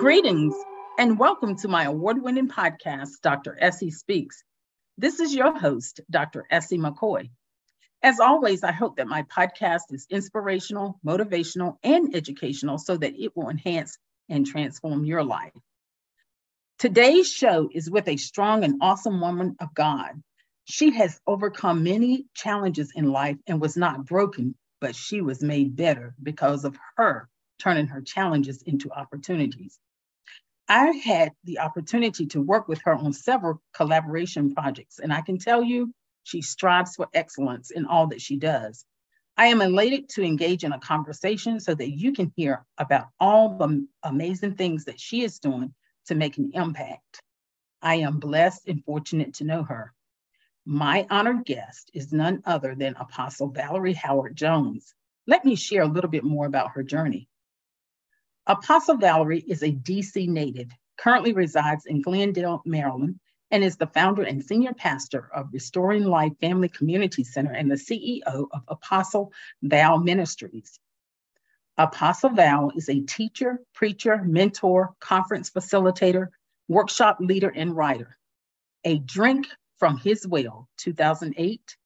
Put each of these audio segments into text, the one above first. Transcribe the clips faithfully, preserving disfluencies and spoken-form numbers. Greetings and welcome to my award-winning podcast, Doctor Essie Speaks. This is your host, Doctor Essie McCoy. As always, I hope that my podcast is inspirational, motivational, and educational so that it will enhance and transform your life. Today's show is with a strong and awesome woman of God. She has overcome many challenges in life and was not broken, but she was made better because of her turning her challenges into opportunities. I had the opportunity to work with her on several collaboration projects, and I can tell you, she strives for excellence in all that she does. I am elated to engage in a conversation so that you can hear about all the amazing things that she is doing to make an impact. I am blessed and fortunate to know her. My honored guest is none other than Apostle Valerie Howard-Jones. Let me share a little bit more about her journey. Apostle Valerie is a D C native, currently resides in Glendale, Maryland, and is the founder and senior pastor of Restoring Life Family Community Center and the C E O of Apostle Val Ministries. Apostle Val is a teacher, preacher, mentor, conference facilitator, workshop leader, and writer. A Drink from His Well, two thousand eight.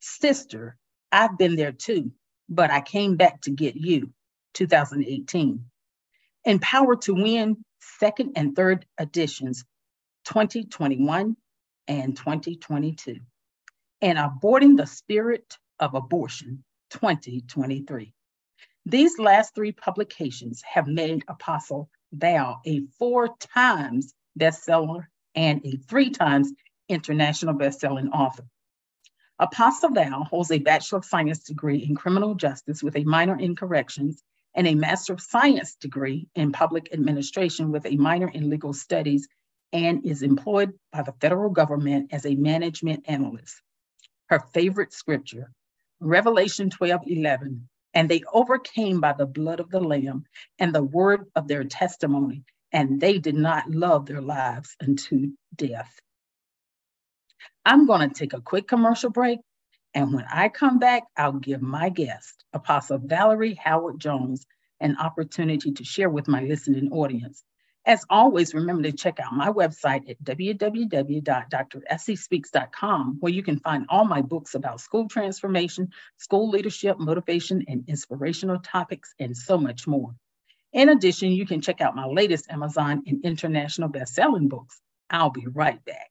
Sister, I've Been There Too, But I Came Back to Get You, two thousand eighteen. Empowered to Win, second and third editions, twenty twenty-one and twenty twenty-two. And Aborting the Spirit of Abortion, twenty twenty-three. These last three publications have made Apostle Val a four times bestseller and a three times international best-selling author. Apostle Val holds a Bachelor of Science degree in criminal justice with a minor in corrections and a Master of Science degree in public administration with a minor in legal studies, and is employed by the federal government as a management analyst. Her favorite scripture, Revelation twelve eleven, and they overcame by the blood of the Lamb and the word of their testimony, and they did not love their lives unto death. I'm going to take a quick commercial break, and when I come back, I'll give my guest, Apostle Valerie Howard-Jones, an opportunity to share with my listening audience. As always, remember to check out my website at w w w dot d r essie speaks dot com, where you can find all my books about school transformation, school leadership, motivation, and inspirational topics, and so much more. In addition, you can check out my latest Amazon and international best-selling books. I'll be right back.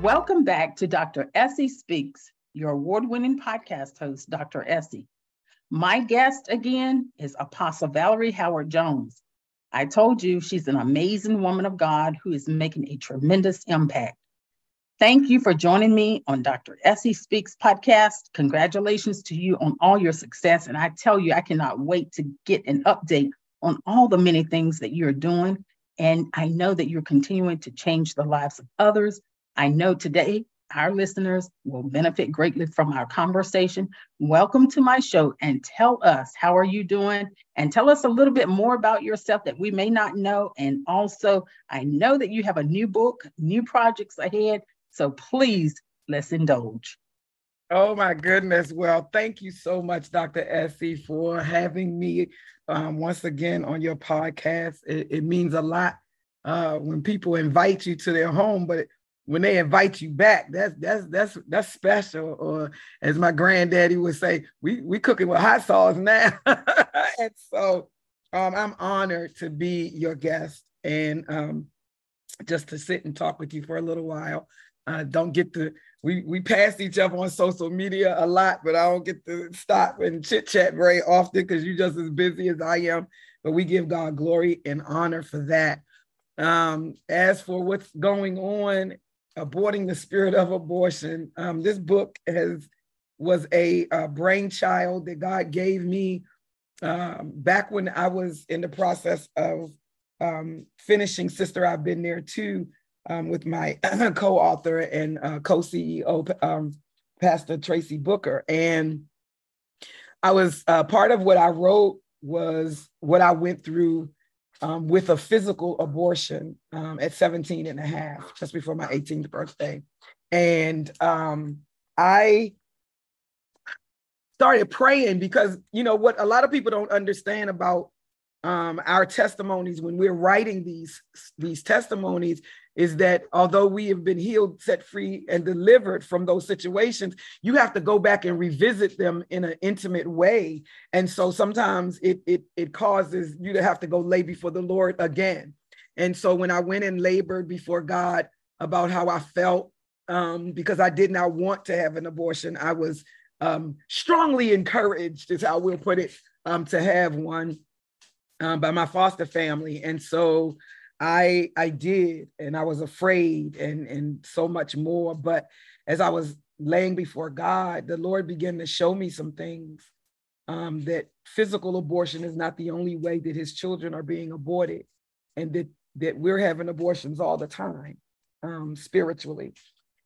Welcome back to Doctor Essie Speaks, your award-winning podcast host, Doctor Essie. My guest again is Apostle Valerie Howard-Jones. I told you she's an amazing woman of God who is making a tremendous impact. Thank you for joining me on Doctor Essie Speaks podcast. Congratulations to you on all your success. And I tell you, I cannot wait to get an update on all the many things that you're doing. And I know that you're continuing to change the lives of others. I know today our listeners will benefit greatly from our conversation. Welcome to my show, and tell us, how are you doing? And tell us a little bit more about yourself that we may not know. And also, I know that you have a new book, new projects ahead. So please, let's indulge. Oh, my goodness. Well, thank you so much, Doctor Essie, for having me um, once again on your podcast. It, it means a lot uh, when people invite you to their home, but it, when they invite you back, that's that's that's that's special. Or as my granddaddy would say, we we cooking with hot sauce now. And so Um, I'm honored to be your guest and um, just to sit and talk with you for a little while. I don't get to, we, we pass each other on social media a lot, but I don't get to stop and chit chat very often because you're just as busy as I am. But we give God glory and honor for that. Um, as for what's going on, Aborting the Spirit of Abortion, um, this book has was a, a brainchild that God gave me um, back when I was in the process of um, finishing Sister, I've Been There Too, um, with my co-author and uh, co-C E O, um, Pastor Tracy Booker. And I was, uh, part of what I wrote was what I went through um, with a physical abortion um, at seventeen and a half, just before my eighteenth birthday. And um, I started praying because, you know, what a lot of people don't understand about um, our testimonies when we're writing these, these testimonies is that although we have been healed, set free, and delivered from those situations, you have to go back and revisit them in an intimate way. And so sometimes it, it, it causes you to have to go lay before the Lord again. And so when I went and labored before God about how I felt, um, because I did not want to have an abortion, I was um, strongly encouraged, is how we'll put it, um, to have one um, by my foster family. And so I I did, and I was afraid and, and so much more. But as I was laying before God, the Lord began to show me some things, um, that physical abortion is not the only way that his children are being aborted, and that, that we're having abortions all the time, um, spiritually.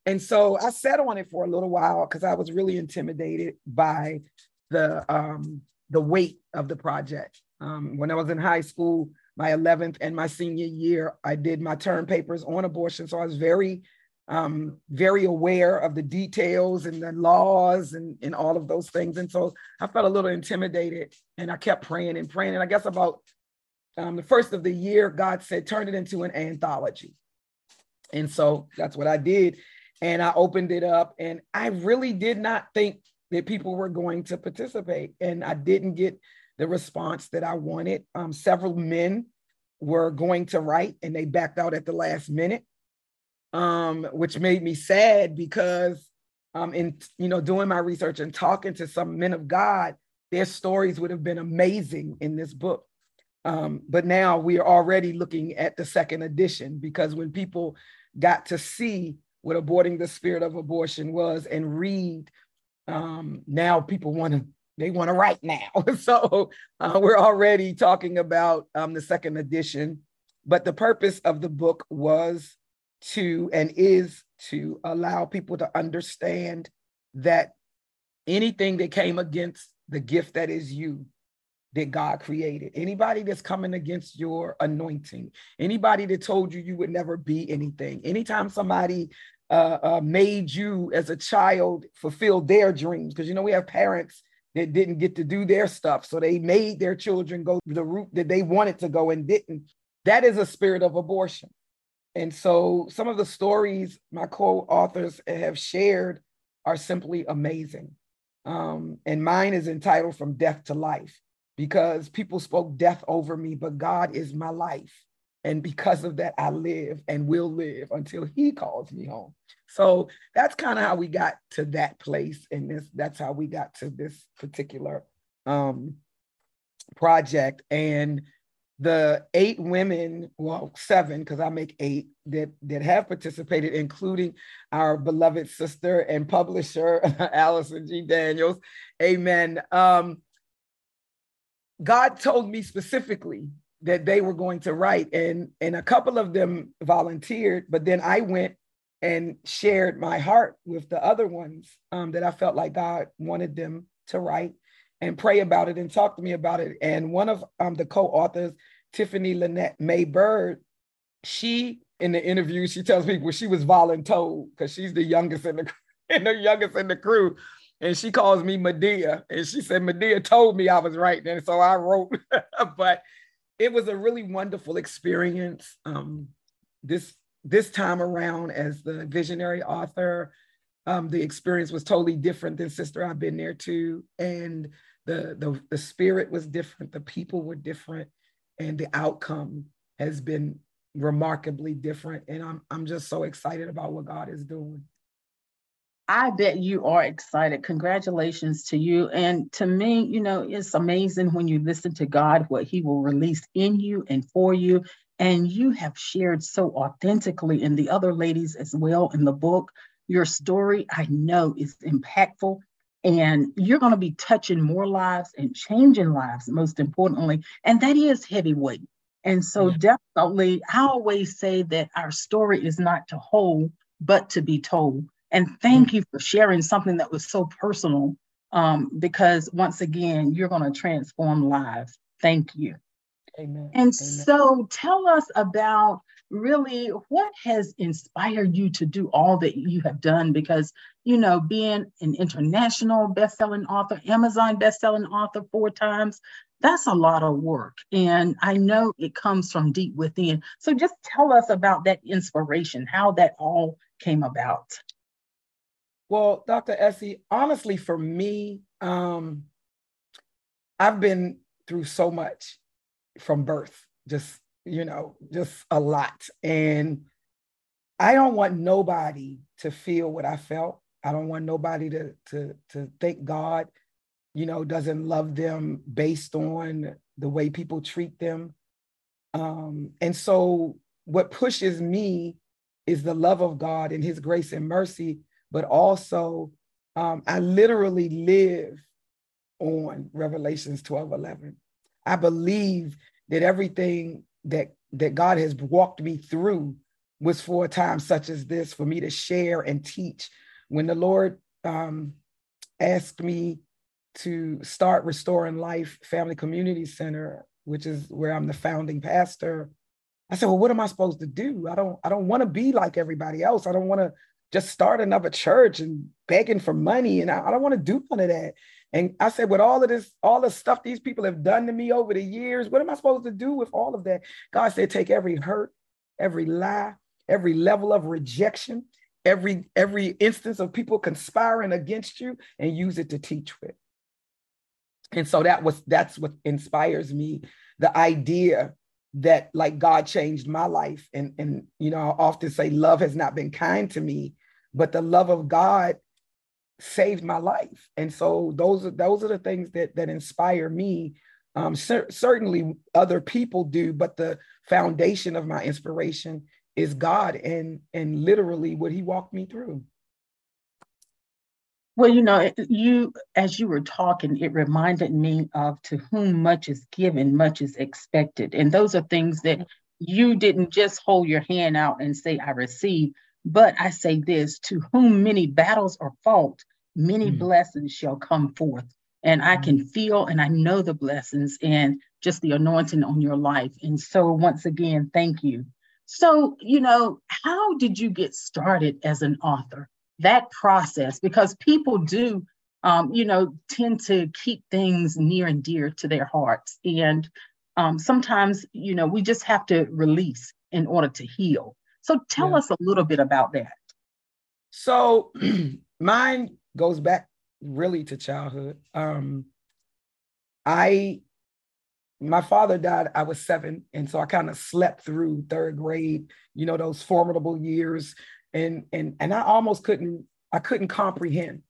And so I sat on it for a little while because I was really intimidated by the, um, the weight of the project. Um, when I was in high school, my eleventh and my senior year, I did my term papers on abortion. So I was very, um, very aware of the details and the laws and, and all of those things. And so I felt a little intimidated, and I kept praying and praying. And I guess about um, the first of the year, God said, turn it into an anthology. And so that's what I did. And I opened it up, and I really did not think that people were going to participate. And I didn't get the response that I wanted. Um, several men were going to write, and they backed out at the last minute, um, which made me sad because, um, in you know, doing my research and talking to some men of God, their stories would have been amazing in this book. Um, but now we are already looking at the second edition, because when people got to see what Aborting the Spirit of Abortion was and read, um, now people want to. They want to write now. So uh, we're already talking about um, the second edition. But the purpose of the book was to and is to allow people to understand that anything that came against the gift that is you, that God created, anybody that's coming against your anointing, anybody that told you you would never be anything, anytime somebody uh, uh, made you as a child fulfill their dreams, because, you know, we have parents that didn't get to do their stuff. So they made their children go the route that they wanted to go and didn't. That is a spirit of abortion. And so some of the stories my co-authors have shared are simply amazing. Um, and mine is entitled From Death to Life, because people spoke death over me, but God is my life. And because of that, I live and will live until he calls me home. So that's kind of how we got to that place. And this, that's how we got to this particular um, project. And the eight women, well, seven, because I make eight, that, that have participated, including our beloved sister and publisher, Allison G. Daniels. Amen. Um, God told me specifically that they were going to write, and, and a couple of them volunteered, but then I went and shared my heart with the other ones um, that I felt like God wanted them to write and pray about it and talk to me about it. And one of um, the co-authors, Tiffany Lynette May Bird, she, in the interview, she tells me, well, she was voluntold because she's the youngest in the, and the youngest in the crew. And she calls me Medea. And she said, Medea told me I was writing. And so I wrote, but it was a really wonderful experience um, this this time around as the visionary author. Um, the experience was totally different than Sister, I've Been There Too. And the, the, the spirit was different, the people were different, and the outcome has been remarkably different. And I'm, I'm just so excited about what God is doing. I bet you are excited. Congratulations to you. And to me, you know, it's amazing when you listen to God, what he will release in you and for you. And you have shared so authentically, and the other ladies as well in the book. Your story, I know, is impactful, and you're going to be touching more lives and changing lives, most importantly. And that is heavyweight. And so yeah. definitely, I always say that our story is not to hold, but to be told. And thank you for sharing something that was so personal, um, because once again, you're going to transform lives. Thank you. Amen. And Amen. So tell us about really what has inspired you to do all that you have done, because, you know, being an international best-selling author, Amazon best-selling author four times, that's a lot of work. And I know it comes from deep within. So just tell us about that inspiration, how that all came about. Well, Doctor Essie, honestly, for me, um, I've been through so much from birth, just, you know, just a lot. And I don't want nobody to feel what I felt. I don't want nobody to, to, to think God, you know, doesn't love them based on the way people treat them. Um, and so what pushes me is the love of God and his grace and mercy. But also, um, I literally live on Revelations twelve eleven. I believe that everything that, that God has walked me through was for a time such as this, for me to share and teach. When the Lord um, asked me to start Restoring Life Family Community Center, which is where I'm the founding pastor, I said, well, what am I supposed to do? I don't, I don't want to be like everybody else. I don't want to just start another church and begging for money. And I, I don't want to do none of that. And I said, with all of this, all the stuff these people have done to me over the years, what am I supposed to do with all of that? God said, take every hurt, every lie, every level of rejection, every, every instance of people conspiring against you, and use it to teach with. And so that was, that's what inspires me. The idea that, like, God changed my life. And, and, you know, I often say love has not been kind to me, but the love of God saved my life. And so those are, those are the things that, that inspire me. Um, cer- certainly other people do, but the foundation of my inspiration is God and, and literally what he walked me through. Well, you know, you, as you were talking, it reminded me of to whom much is given, much is expected. And those are things that you didn't just hold your hand out and say, I receive. But I say this, to whom many battles are fought, many mm. blessings shall come forth. And I can feel and I know the blessings and just the anointing on your life. And so once again, thank you. So, you know, how did you get started as an author? That process, because people do, um, you know, tend to keep things near and dear to their hearts. And um, sometimes, you know, we just have to release in order to heal. So tell yeah. us a little bit about that. So mine goes back really to childhood. Um, I, my father died, I was seven. And so I kind of slept through third grade, you know, those formidable years. And, and, and I almost couldn't, I couldn't comprehend.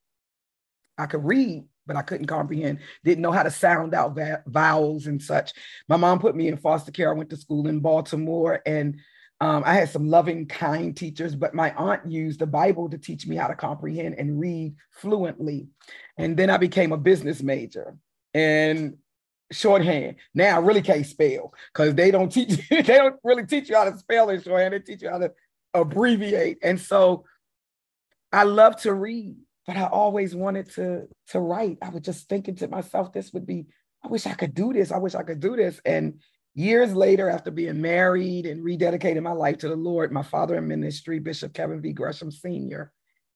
I could read, but I couldn't comprehend. Didn't know how to sound out vowels and such. My mom put me in foster care. I went to school in Baltimore, and um, I had some loving, kind teachers, but my aunt used the Bible to teach me how to comprehend and read fluently. And then I became a business major and shorthand. Now I really can't spell, because they don't teach you, they don't really teach you how to spell in shorthand. They teach you how to abbreviate. And so I love to read, but I always wanted to, to write. I was just thinking to myself, this would be, I wish I could do this. I wish I could do this. And years later, after being married and rededicating my life to the Lord, my father in ministry, Bishop Kevin V. Gresham, Senior,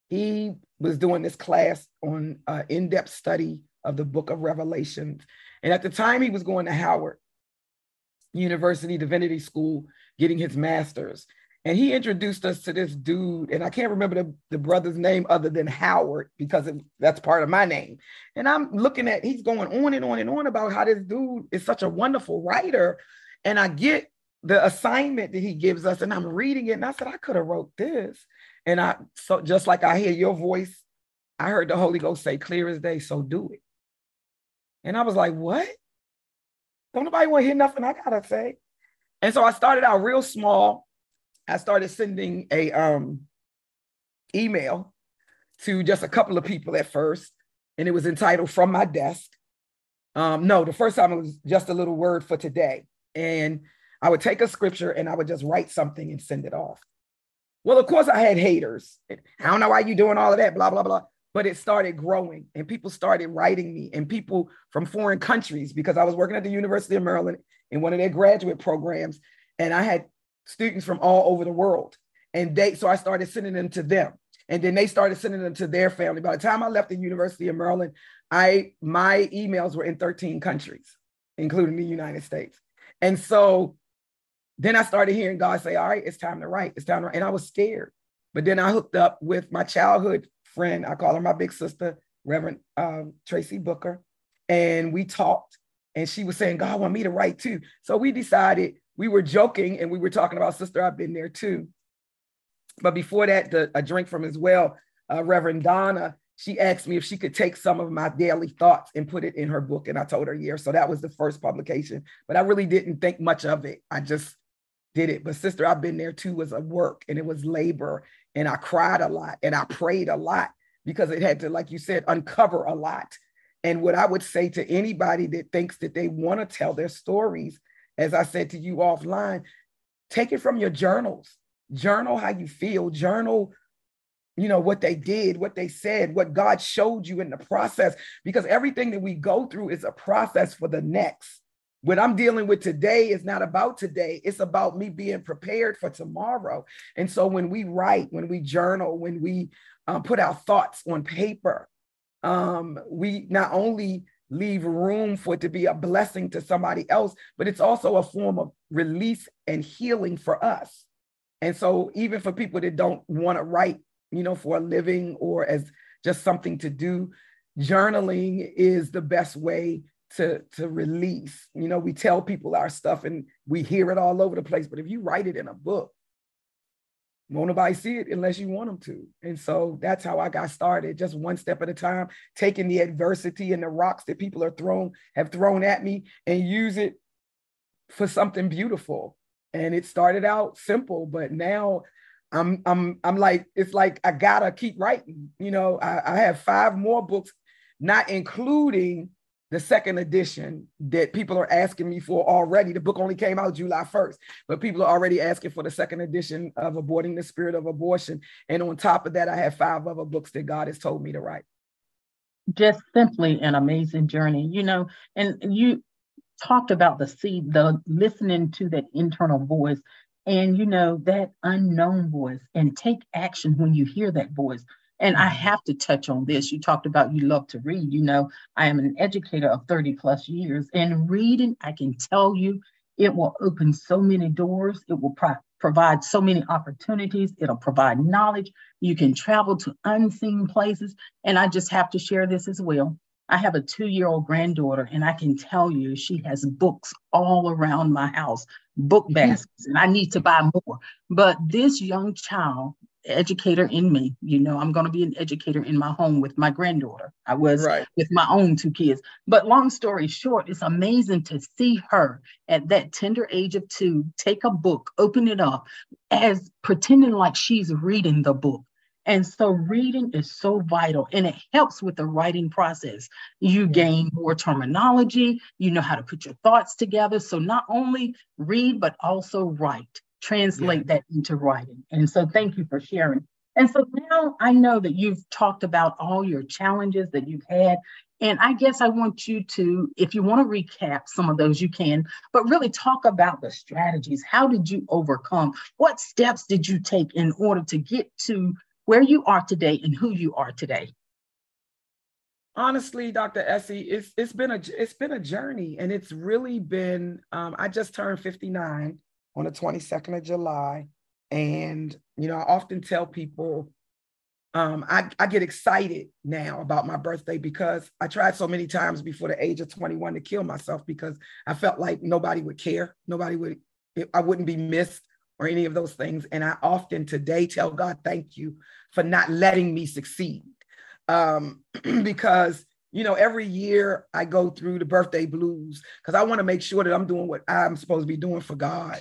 he was doing this class on uh, in-depth study of the book of Revelation. And at the time he was going to Howard University Divinity School, getting his master's. And he introduced us to this dude, and I can't remember the, the brother's name other than Howard, because it, that's part of my name. And I'm looking at, he's going on and on and on about how this dude is such a wonderful writer. And I get the assignment that he gives us, and I'm reading it, and I said, I could have wrote this. And I, so just like I hear your voice, I heard the Holy Ghost say, clear as day, so do it. And I was like, what? Don't nobody want to hear nothing I got to say. And so I started out real small. I started sending a um, email to just a couple of people at first, and it was entitled From My Desk. Um, no, the first time it was just a little word for today. And I would take a scripture and I would just write something and send it off. Well, of course I had haters. I don't know why you're doing all of that, blah, blah, blah. But it started growing, and people started writing me, and people from foreign countries, because I was working at the University of Maryland in one of their graduate programs. And I had students from all over the world. And they, so I started sending them to them. And then they started sending them to their family. By the time I left the University of Maryland, I, my emails were in thirteen countries, including the United States. And so then I started hearing God say, all right, it's time to write. It's time to write. And I was scared. But then I hooked up with my childhood friend. I call her my big sister, Reverend um, Tracy Booker. And we talked, and she was saying, God want me to write too. So we decided, we were joking, and we were talking about Sister, I've Been There Too. But before that, the, A Drink From His Well, uh, Reverend Donna, she asked me if she could take some of my daily thoughts and put it in her book. And I told her, yeah. So that was the first publication, but I really didn't think much of it. I just did it. But Sister, I've Been There Too was a work, and it was labor. And I cried a lot, and I prayed a lot, because it had to, like you said, uncover a lot. And what I would say to anybody that thinks that they want to tell their stories, as I said to you offline, take it from your journals. Journal how you feel. Journal, you know, what they did, what they said, what God showed you in the process, because everything that we go through is a process for the next. What I'm dealing with today is not about today. It's about me being prepared for tomorrow. And so when we write, when we journal, when we uh, put our thoughts on paper, um, we not only leave room for it to be a blessing to somebody else, but it's also a form of release and healing for us. And so even for people that don't want to write, you know, for a living or as just something to do, journaling is the best way to, to release. You know, we tell people our stuff and we hear it all over the place, but if you write it in a book, won't nobody see it unless you want them to. And so that's how I got started, just one step at a time, taking the adversity and the rocks that people are thrown, have thrown at me, and use it for something beautiful. And it started out simple, but now I'm I'm I'm like, it's like I gotta keep writing. You know, I, I have five more books, not including the second edition that people are asking me for already. The book only came out July first, but people are already asking for the second edition of Aborting the Spirit of Abortion. And on top of that, I have five other books that God has told me to write. Just simply an amazing journey, you know, and you talked about the seed, the listening to that internal voice and, you know, that unknown voice, and take action when you hear that voice. And I have to touch on this. You talked about you love to read. You know, I am an educator of thirty plus years, and reading, I can tell you, it will open so many doors. It will pro- provide so many opportunities. It'll provide knowledge. You can travel to unseen places. And I just have to share this as well. I have a two-year-old granddaughter, and I can tell you she has books all around my house, book baskets, and I need to buy more. But this young child, educator in me, you know, I'm going to be an educator in my home with my granddaughter. I was right with my own two kids. But long story short, it's amazing to see her at that tender age of two, take a book, open it up, as pretending like she's reading the book. And so reading is so vital, and it helps with the writing process. You gain more terminology, you know how to put your thoughts together. So not only read, but also write. Translate yeah. that into writing. And so thank you for sharing. And so now I know that you've talked about all your challenges that you've had. And I guess I want you to, if you want to recap some of those, you can, but really talk about the strategies. How did you overcome? What steps did you take in order to get to where you are today and who you are today? Honestly, Doctor Essie, it's it's been a it's been a journey, and it's really been, um, I just turned fifty-nine on the twenty-second of July. And, you know, I often tell people, um, I, I get excited now about my birthday because I tried so many times before the age of twenty-one to kill myself because I felt like nobody would care. Nobody would, I wouldn't be missed or any of those things. And I often today tell God, thank you for not letting me succeed. Um, because, you know, every year I go through the birthday blues because I want to make sure that I'm doing what I'm supposed to be doing for God.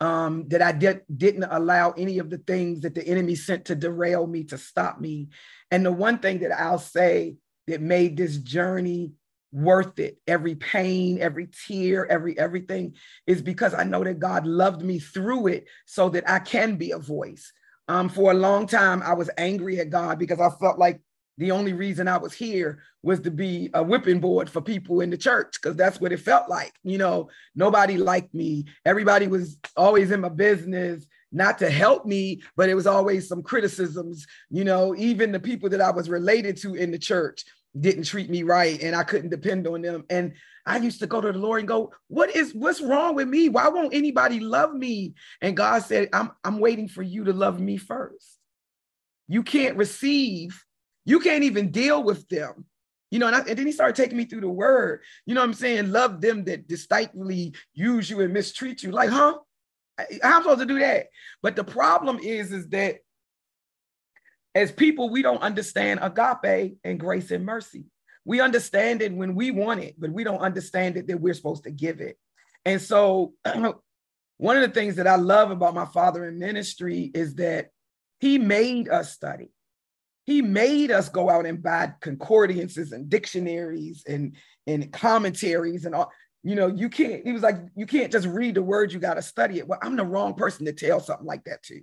Um, that I did, didn't allow any of the things that the enemy sent to derail me, to stop me. And the one thing that I'll say that made this journey worth it, every pain, every tear, every everything, is because I know that God loved me through it so that I can be a voice. Um, for a long time, I was angry at God because I felt like the only reason I was here was to be a whipping board for people in the church, because that's what it felt like. You know, nobody liked me. Everybody was always in my business, not to help me, but it was always some criticisms. You know, even the people that I was related to in the church didn't treat me right, and I couldn't depend on them. And I used to go to the Lord and go, what is, what's wrong with me? Why won't anybody love me? And God said, I'm, I'm waiting for you to love me first. You can't receive. You can't even deal with them, you know, and, I, and then he started taking me through the word, you know what I'm saying? Love them that despitefully use you and mistreat you. Like, huh? How am I supposed to do that? But the problem is, is that as people, we don't understand agape and grace and mercy. We understand it when we want it, but we don't understand it that we're supposed to give it. And so one of the things that I love about my father in ministry is that he made us study. He made us go out and buy concordances and dictionaries and, and commentaries and all, you know, you can't, he was like, you can't just read the word, you got to study it. Well, I'm the wrong person to tell something like that to.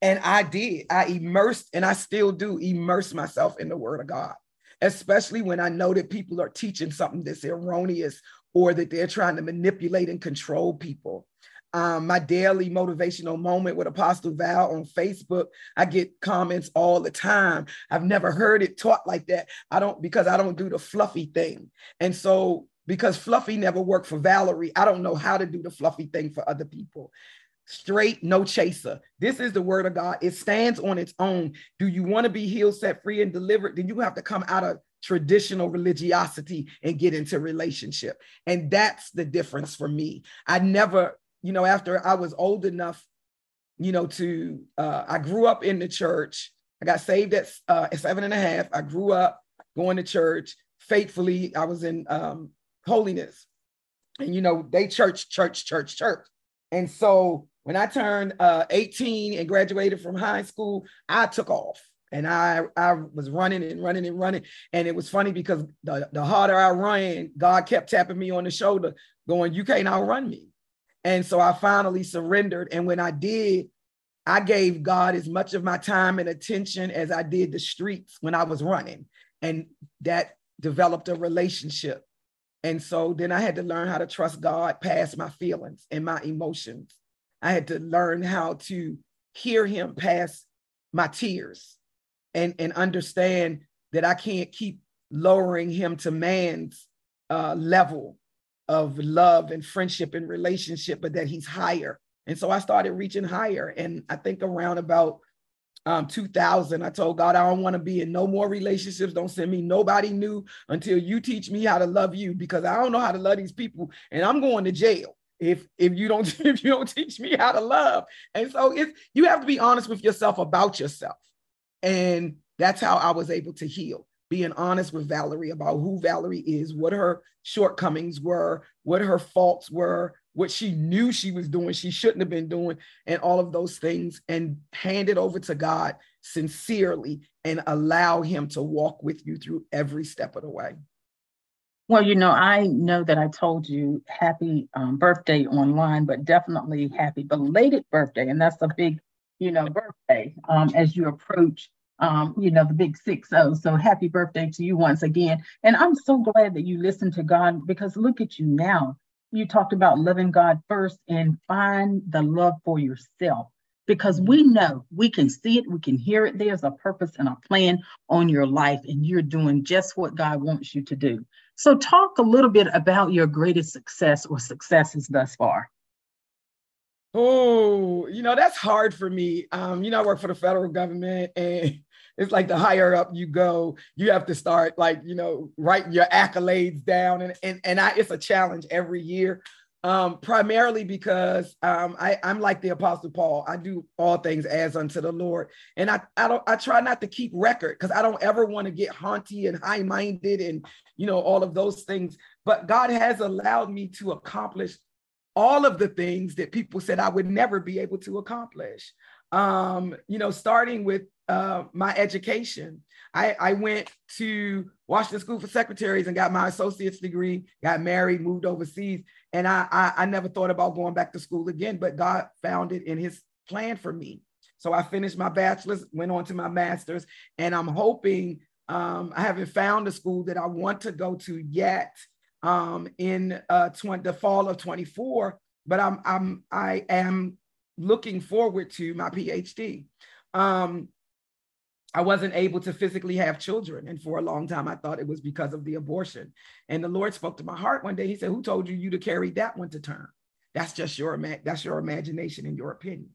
And I did, I immersed, and I still do immerse myself in the word of God, especially when I know that people are teaching something that's erroneous or that they're trying to manipulate and control people. Um, my daily motivational moment with Apostle Val on Facebook, I get comments all the time. I've never heard it taught like that. I don't, because I don't do the fluffy thing. And so because fluffy never worked for Valerie, I don't know how to do the fluffy thing for other people. Straight, no chaser. This is the word of God. It stands on its own. Do you want to be healed, set free, and delivered? Then you have to come out of traditional religiosity and get into relationship. And that's the difference for me. I never... You know, after I was old enough, you know, to, uh, I grew up in the church. I got saved at, uh, at seven and a half. I grew up going to church faithfully. I was in um, holiness. And, you know, they church, church, church, church. And so when I turned uh, eighteen and graduated from high school, I took off. And I, I was running and running and running. And it was funny because the, the harder I ran, God kept tapping me on the shoulder going, you can't outrun me. And so I finally surrendered. And when I did, I gave God as much of my time and attention as I did the streets when I was running. And that developed a relationship. And so then I had to learn how to trust God past my feelings and my emotions. I had to learn how to hear him past my tears and, and understand that I can't keep lowering him to man's uh, level of love and friendship and relationship, but that he's higher. And so I started reaching higher. And I think around about um, two thousand, I told God, I don't want to be in no more relationships. Don't send me nobody new until you teach me how to love you, because I don't know how to love these people. And I'm going to jail if, if you don't, if you don't teach me how to love. And so it's, you have to be honest with yourself about yourself. And that's how I was able to heal. Being honest with Valerie about who Valerie is, what her shortcomings were, what her faults were, what she knew she was doing, she shouldn't have been doing, and all of those things, and hand it over to God sincerely and allow him to walk with you through every step of the way. Well, you know, I know that I told you happy um, birthday online, but definitely happy belated birthday. And that's a big, you know, birthday um, as you approach Um, you know, the big six oh. So happy birthday to you once again. And I'm so glad that you listened to God, because look at you now. You talked about loving God first and find the love for yourself, because we know, we can see it, we can hear it. There's a purpose and a plan on your life, and you're doing just what God wants you to do. So talk a little bit about your greatest success or successes thus far. Oh, you know, that's hard for me. Um, you know, I work for the federal government, and it's like the higher up you go, you have to start like, you know, writing your accolades down. And and, and I, it's a challenge every year, um, primarily because um, I, I'm like the Apostle Paul. I do all things as unto the Lord. And I, I, don't, I try not to keep record because I don't ever want to get haughty and high-minded and, you know, all of those things. But God has allowed me to accomplish all of the things that people said I would never be able to accomplish. Um, you know, starting with uh, my education, I, I went to Washington School for Secretaries and got my associate's degree, got married, moved overseas. And I, I, I never thought about going back to school again, but God found it in his plan for me. So I finished my bachelor's, went on to my master's, and I'm hoping, um, I haven't found a school that I want to go to yet. Um, in uh, tw- the fall of twenty-four, but I'm I'm I am looking forward to my PhD. Um, I wasn't able to physically have children, and for a long time I thought it was because of the abortion. And the Lord spoke to my heart one day. He said, "Who told you you to carry that one to term? That's just your ima- that's your imagination and your opinion."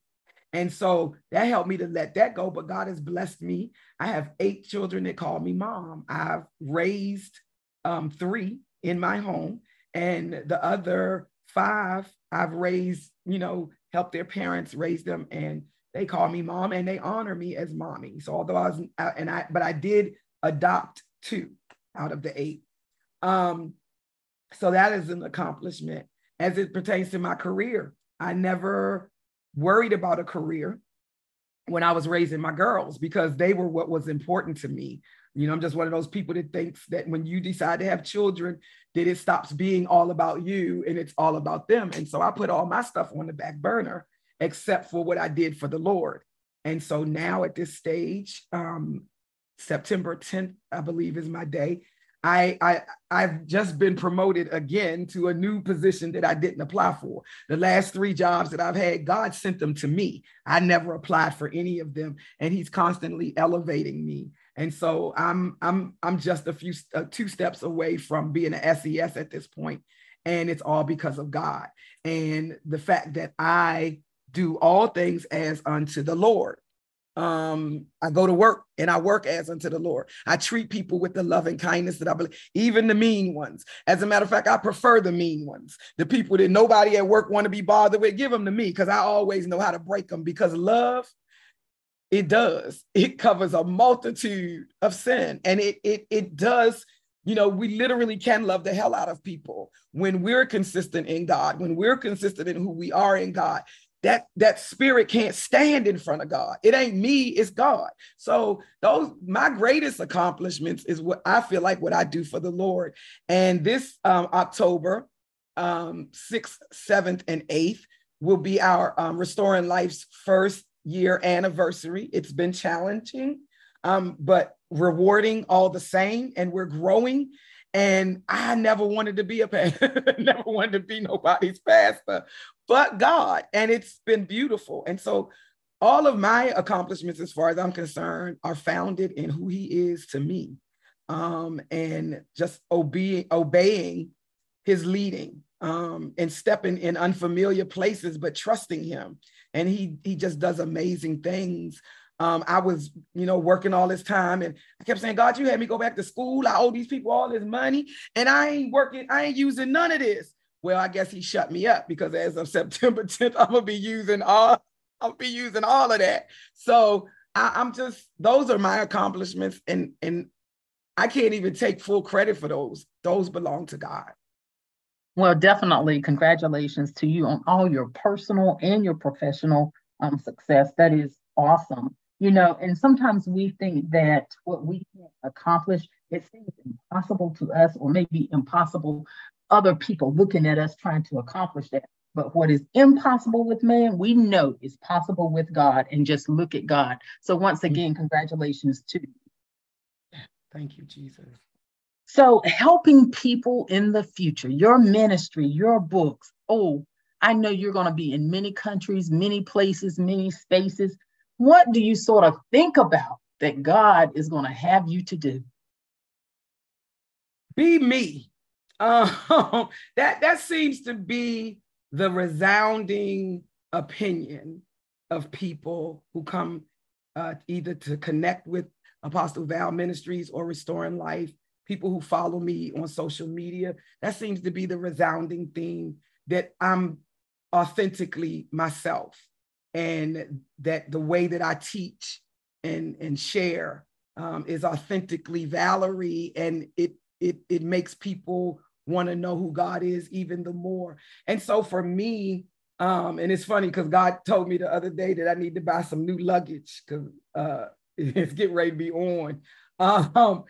And so that helped me to let that go. But God has blessed me. I have eight children that call me mom. I've raised um, three in my home, and the other five I've raised, you know, helped their parents raise them, and they call me mom and they honor me as mommy. So although I was, and I, but I did adopt two out of the eight. Um, so that is an accomplishment. As it pertains to my career, I never worried about a career when I was raising my girls because they were what was important to me. You know, I'm just one of those people that thinks that when you decide to have children, that it stops being all about you and it's all about them. And so I put all my stuff on the back burner, except for what I did for the Lord. And so now at this stage, um, September tenth, I believe is my day. I, I, I've just been promoted again to a new position that I didn't apply for. The last three jobs that I've had, God sent them to me. I never applied for any of them, and he's constantly elevating me. And so I'm I'm I'm just a few uh, two steps away from being an S E S at this point, and it's all because of God and the fact that I do all things as unto the Lord. Um, I go to work and I work as unto the Lord. I treat people with the love and kindness that I believe, even the mean ones. As a matter of fact, I prefer the mean ones, the people that nobody at work want to be bothered with. Give them to me because I always know how to break them, because love, it does. It covers a multitude of sin, and it it it does. You know, we literally can love the hell out of people when we're consistent in God, when we're consistent in who we are in God. That that spirit can't stand in front of God. It ain't me, it's God. So those my greatest accomplishments is what I feel like what I do for the Lord. And this um, October um, sixth, seventh, and eighth will be our um, Restoring Life's first year anniversary. It's been challenging, um, but rewarding all the same, and we're growing. And I never wanted to be a pastor, never wanted to be nobody's pastor, but God. And it's been beautiful. And so all of my accomplishments, as far as I'm concerned, are founded in who he is to me, um, and just obe- obeying his leading, um, and stepping in unfamiliar places, but trusting him. And he he just does amazing things. Um, I was, you know, working all this time, and I kept saying, God, you had me go back to school. I owe these people all this money, and I ain't working. I ain't using none of this. Well, I guess he shut me up, because as of September tenth, I'm gonna be using all. I'll be using all of that. So I, I'm just. Those are my accomplishments, and and I can't even take full credit for those. Those belong to God. Well, definitely, congratulations to you on all your personal and your professional um, success. That is awesome. You know, and sometimes we think that what we can't accomplish, it seems impossible to us, or maybe impossible other people looking at us trying to accomplish that. But what is impossible with man, we know is possible with God, and just look at God. So once again, congratulations to you. Thank you, Jesus. So helping people in the future, your ministry, your books. Oh, I know you're going to be in many countries, many places, many spaces. What do you sort of think about that God is going to have you to do? Be me. Uh, that, that seems to be the resounding opinion of people who come uh, either to connect with Apostle Val Ministries or Restoring Life, people who follow me on social media. That seems to be the resounding theme, that I'm authentically myself, and that the way that I teach and, and share um, is authentically Valerie, and it it it makes people want to know who God is even the more. And so for me, um, and it's funny because God told me the other day that I need to buy some new luggage because uh, it's getting ready to be on. Um,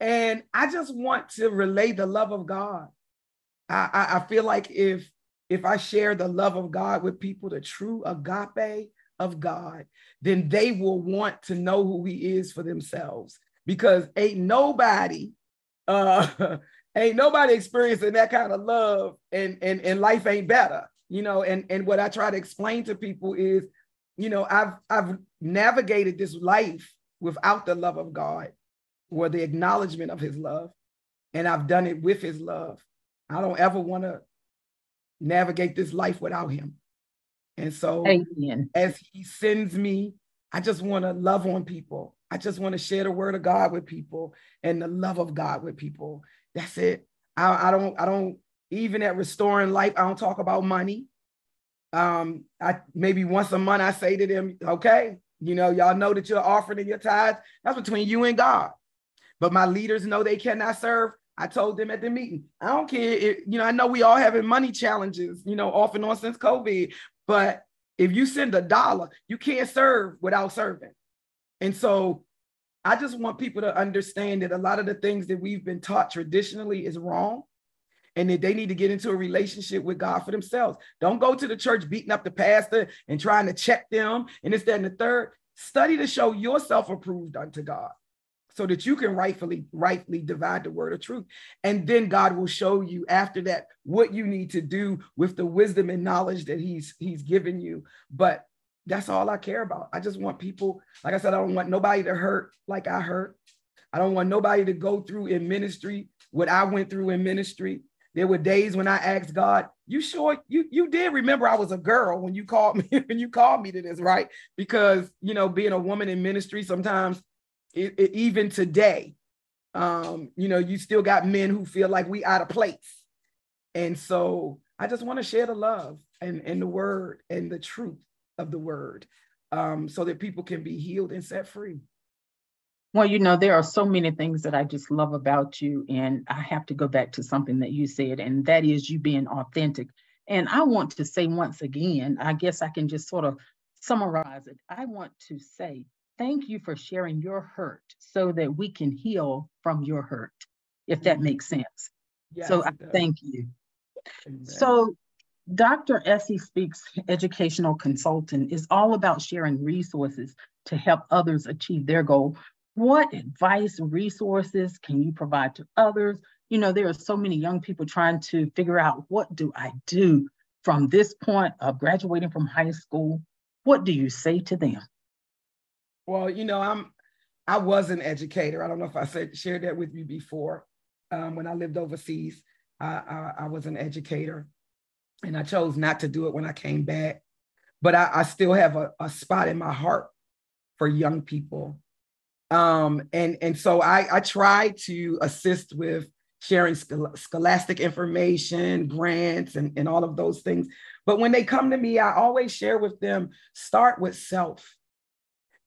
and I just want to relay the love of God. I, I, I feel like if if I share the love of God with people, the true agape of God, then they will want to know who he is for themselves, because ain't nobody uh, Ain't nobody experiencing that kind of love, and, and, and life ain't better, you know? And, and what I try to explain to people is, you know, I've, I've navigated this life without the love of God or the acknowledgement of his love. And I've done it with his love. I don't ever want to navigate this life without him. And so Amen. As he sends me, I just want to love on people. I just want to share the word of God with people and the love of God with people. That's it. I, I don't, I don't, even at Restoring Life, I don't talk about money. Um, I maybe once a month I say to them, okay, you know, y'all know that you're offering in your tithes. That's between you and God. But my leaders know they cannot serve. I told them at the meeting, I don't care. If, you know, I know we all having money challenges, you know, off and on since COVID, but if you send a dollar, you can't serve without serving. And so I just want people to understand that a lot of the things that we've been taught traditionally is wrong, and that they need to get into a relationship with God for themselves. Don't go to the church beating up the pastor and trying to check them and this, that, and the third. Study to show yourself approved unto God so that you can rightfully, rightly divide the word of truth. And then God will show you after that what you need to do with the wisdom and knowledge that he's, he's given you. But that's all I care about. I just want people, like I said, I don't want nobody to hurt like I hurt. I don't want nobody to go through in ministry what I went through in ministry. There were days when I asked God, you sure you, you did remember I was a girl when you called me, when you called me to this, right? Because, you know, being a woman in ministry, sometimes it, it, even today, um, you know, you still got men who feel like we out of place. And so I just want to share the love and, and the word and the truth of the word, um, so that people can be healed and set free. Well, you know, there are so many things that I just love about you. And I have to go back to something that you said, and that is you being authentic. And I want to say once again, I guess I can just sort of summarize it. I want to say, thank you for sharing your hurt so that we can heal from your hurt, if that makes sense. Yes, so I thank you. Amen. So Doctor Essie Speaks, educational consultant, is all about sharing resources to help others achieve their goal. What advice, resources can you provide to others? You know, there are so many young people trying to figure out, what do I do from this point of graduating from high school? What do you say to them? Well, you know, I'm, I was an educator. I don't know if I said, shared that with you before. Um, when I lived overseas, I, I, I was an educator. And I chose not to do it when I came back, but I, I still have a, a spot in my heart for young people. Um, and, and so I, I try to assist with sharing schol- scholastic information, grants, and, and all of those things. But when they come to me, I always share with them, start with self.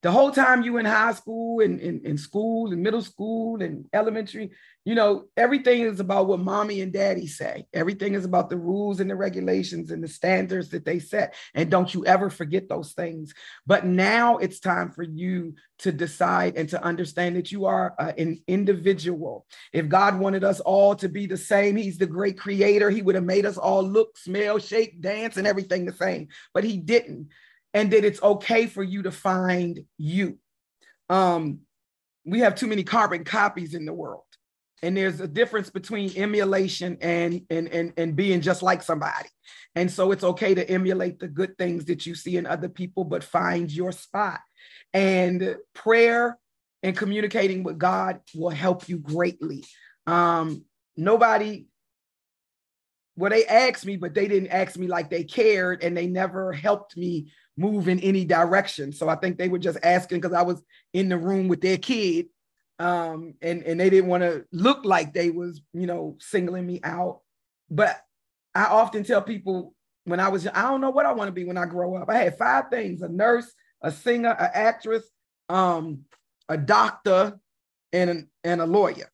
The whole time you in high school and in school and middle school and elementary, you know, everything is about what mommy and daddy say. Everything is about the rules and the regulations and the standards that they set. And don't you ever forget those things. But now it's time for you to decide and to understand that you are uh, an individual. If God wanted us all to be the same, he's the great creator. He would have made us all look, smell, shake, dance, and everything the same, but he didn't. And that it's okay for you to find you. Um, we have too many carbon copies in the world. And there's a difference between emulation and, and, and, and being just like somebody. And so it's okay to emulate the good things that you see in other people, but find your spot. And prayer and communicating with God will help you greatly. Um, nobody well, they asked me, but they didn't ask me like they cared, and they never helped me move in any direction. So I think they were just asking because I was in the room with their kid, um, and, and they didn't want to look like they was, you know, singling me out. But I often tell people when I was, I don't know what I want to be when I grow up. I had five things: a nurse, a singer, an actress, um, a doctor, and, an, and a lawyer.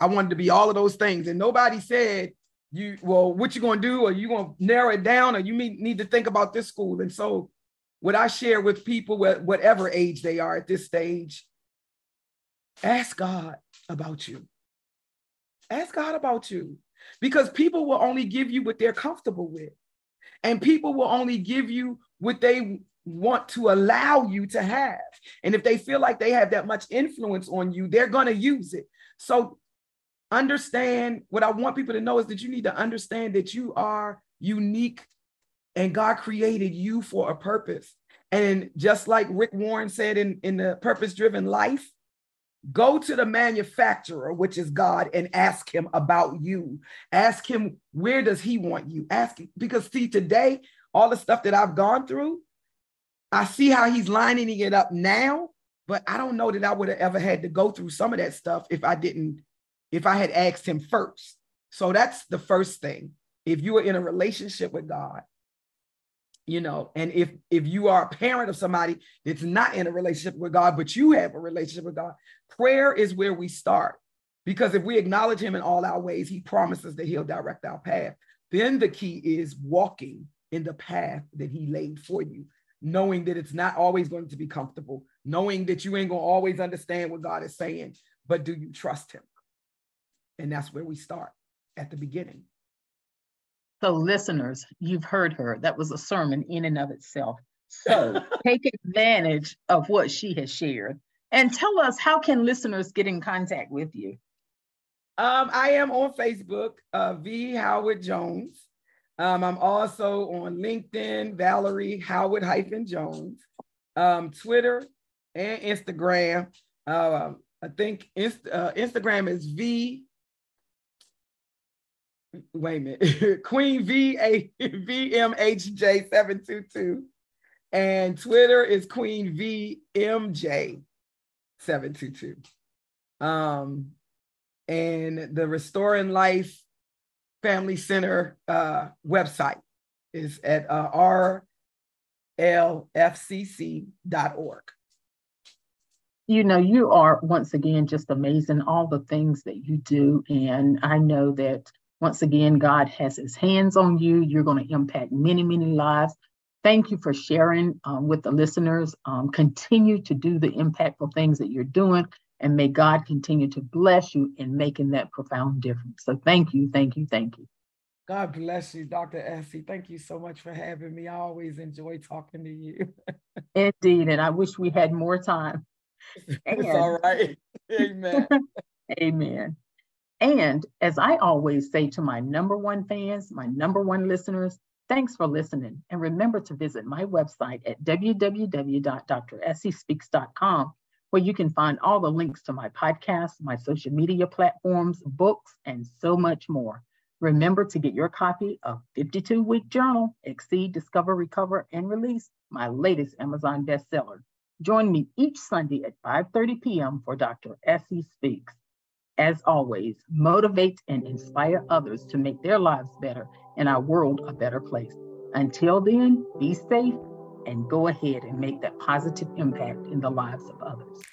I wanted to be all of those things. And nobody said, you, well, what you going to do? Or you going to narrow it down? Or you need to think about this school. And so what I share with people, whatever age they are at this stage, ask God about you. Ask God about you. Because people will only give you what they're comfortable with. And people will only give you what they want to allow you to have. And if they feel like they have that much influence on you, they're going to use it. So understand, what I want people to know is that you need to understand that you are unique and God created you for a purpose. And just like Rick Warren said in, in the Purpose Driven Life, go to the manufacturer, which is God, and ask him about you. Ask him, where does he want you? Ask him, because see, today, all the stuff that I've gone through, I see how he's lining it up now, but I don't know that I would have ever had to go through some of that stuff if I didn't, if I had asked him first. So that's the first thing. If you are in a relationship with God, you know, and if, if you are a parent of somebody that's not in a relationship with God, but you have a relationship with God, prayer is where we start. Because if we acknowledge him in all our ways, he promises that he'll direct our path. Then the key is walking in the path that he laid for you, knowing that it's not always going to be comfortable, knowing that you ain't going to always understand what God is saying, but do you trust him? And that's where we start, at the beginning. So listeners, you've heard her. That was a sermon in and of itself. So take advantage of what she has shared. And tell us, how can listeners get in contact with you? Um, I am on Facebook, uh, V. Howard Jones. Um, I'm also on LinkedIn, Valerie Howard hyphen Jones, um, Twitter and Instagram. Uh, I think inst- uh, Instagram is V. Wait a minute, Queen V A V M H J seven two two, and Twitter is Queen V M J seven two two. Um, and the Restoring Life Family Center uh, website is at uh, r l f c c dot org. You know, you are once again just amazing, all the things that you do. And I know that once again, God has his hands on you. You're going to impact many, many lives. Thank you for sharing um, with the listeners. Um, continue to do the impactful things that you're doing. And may God continue to bless you in making that profound difference. So thank you, thank you, thank you. God bless you, Doctor Essie. Thank you so much for having me. I always enjoy talking to you. Indeed, and I wish we had more time. And, it's all right. Amen. Amen. And as I always say to my number one fans, my number one listeners, thanks for listening. And remember to visit my website at w w w dot d r essie speaks dot com. where you can find all the links to my podcast, my social media platforms, books, and so much more. Remember to get your copy of fifty-two week Journal, Exceed, Discover, Recover, and Release, my latest Amazon bestseller. Join me each Sunday at five thirty p.m. for Doctor Essie Speaks. As always, motivate and inspire others to make their lives better and our world a better place. Until then, be safe, and go ahead and make that positive impact in the lives of others.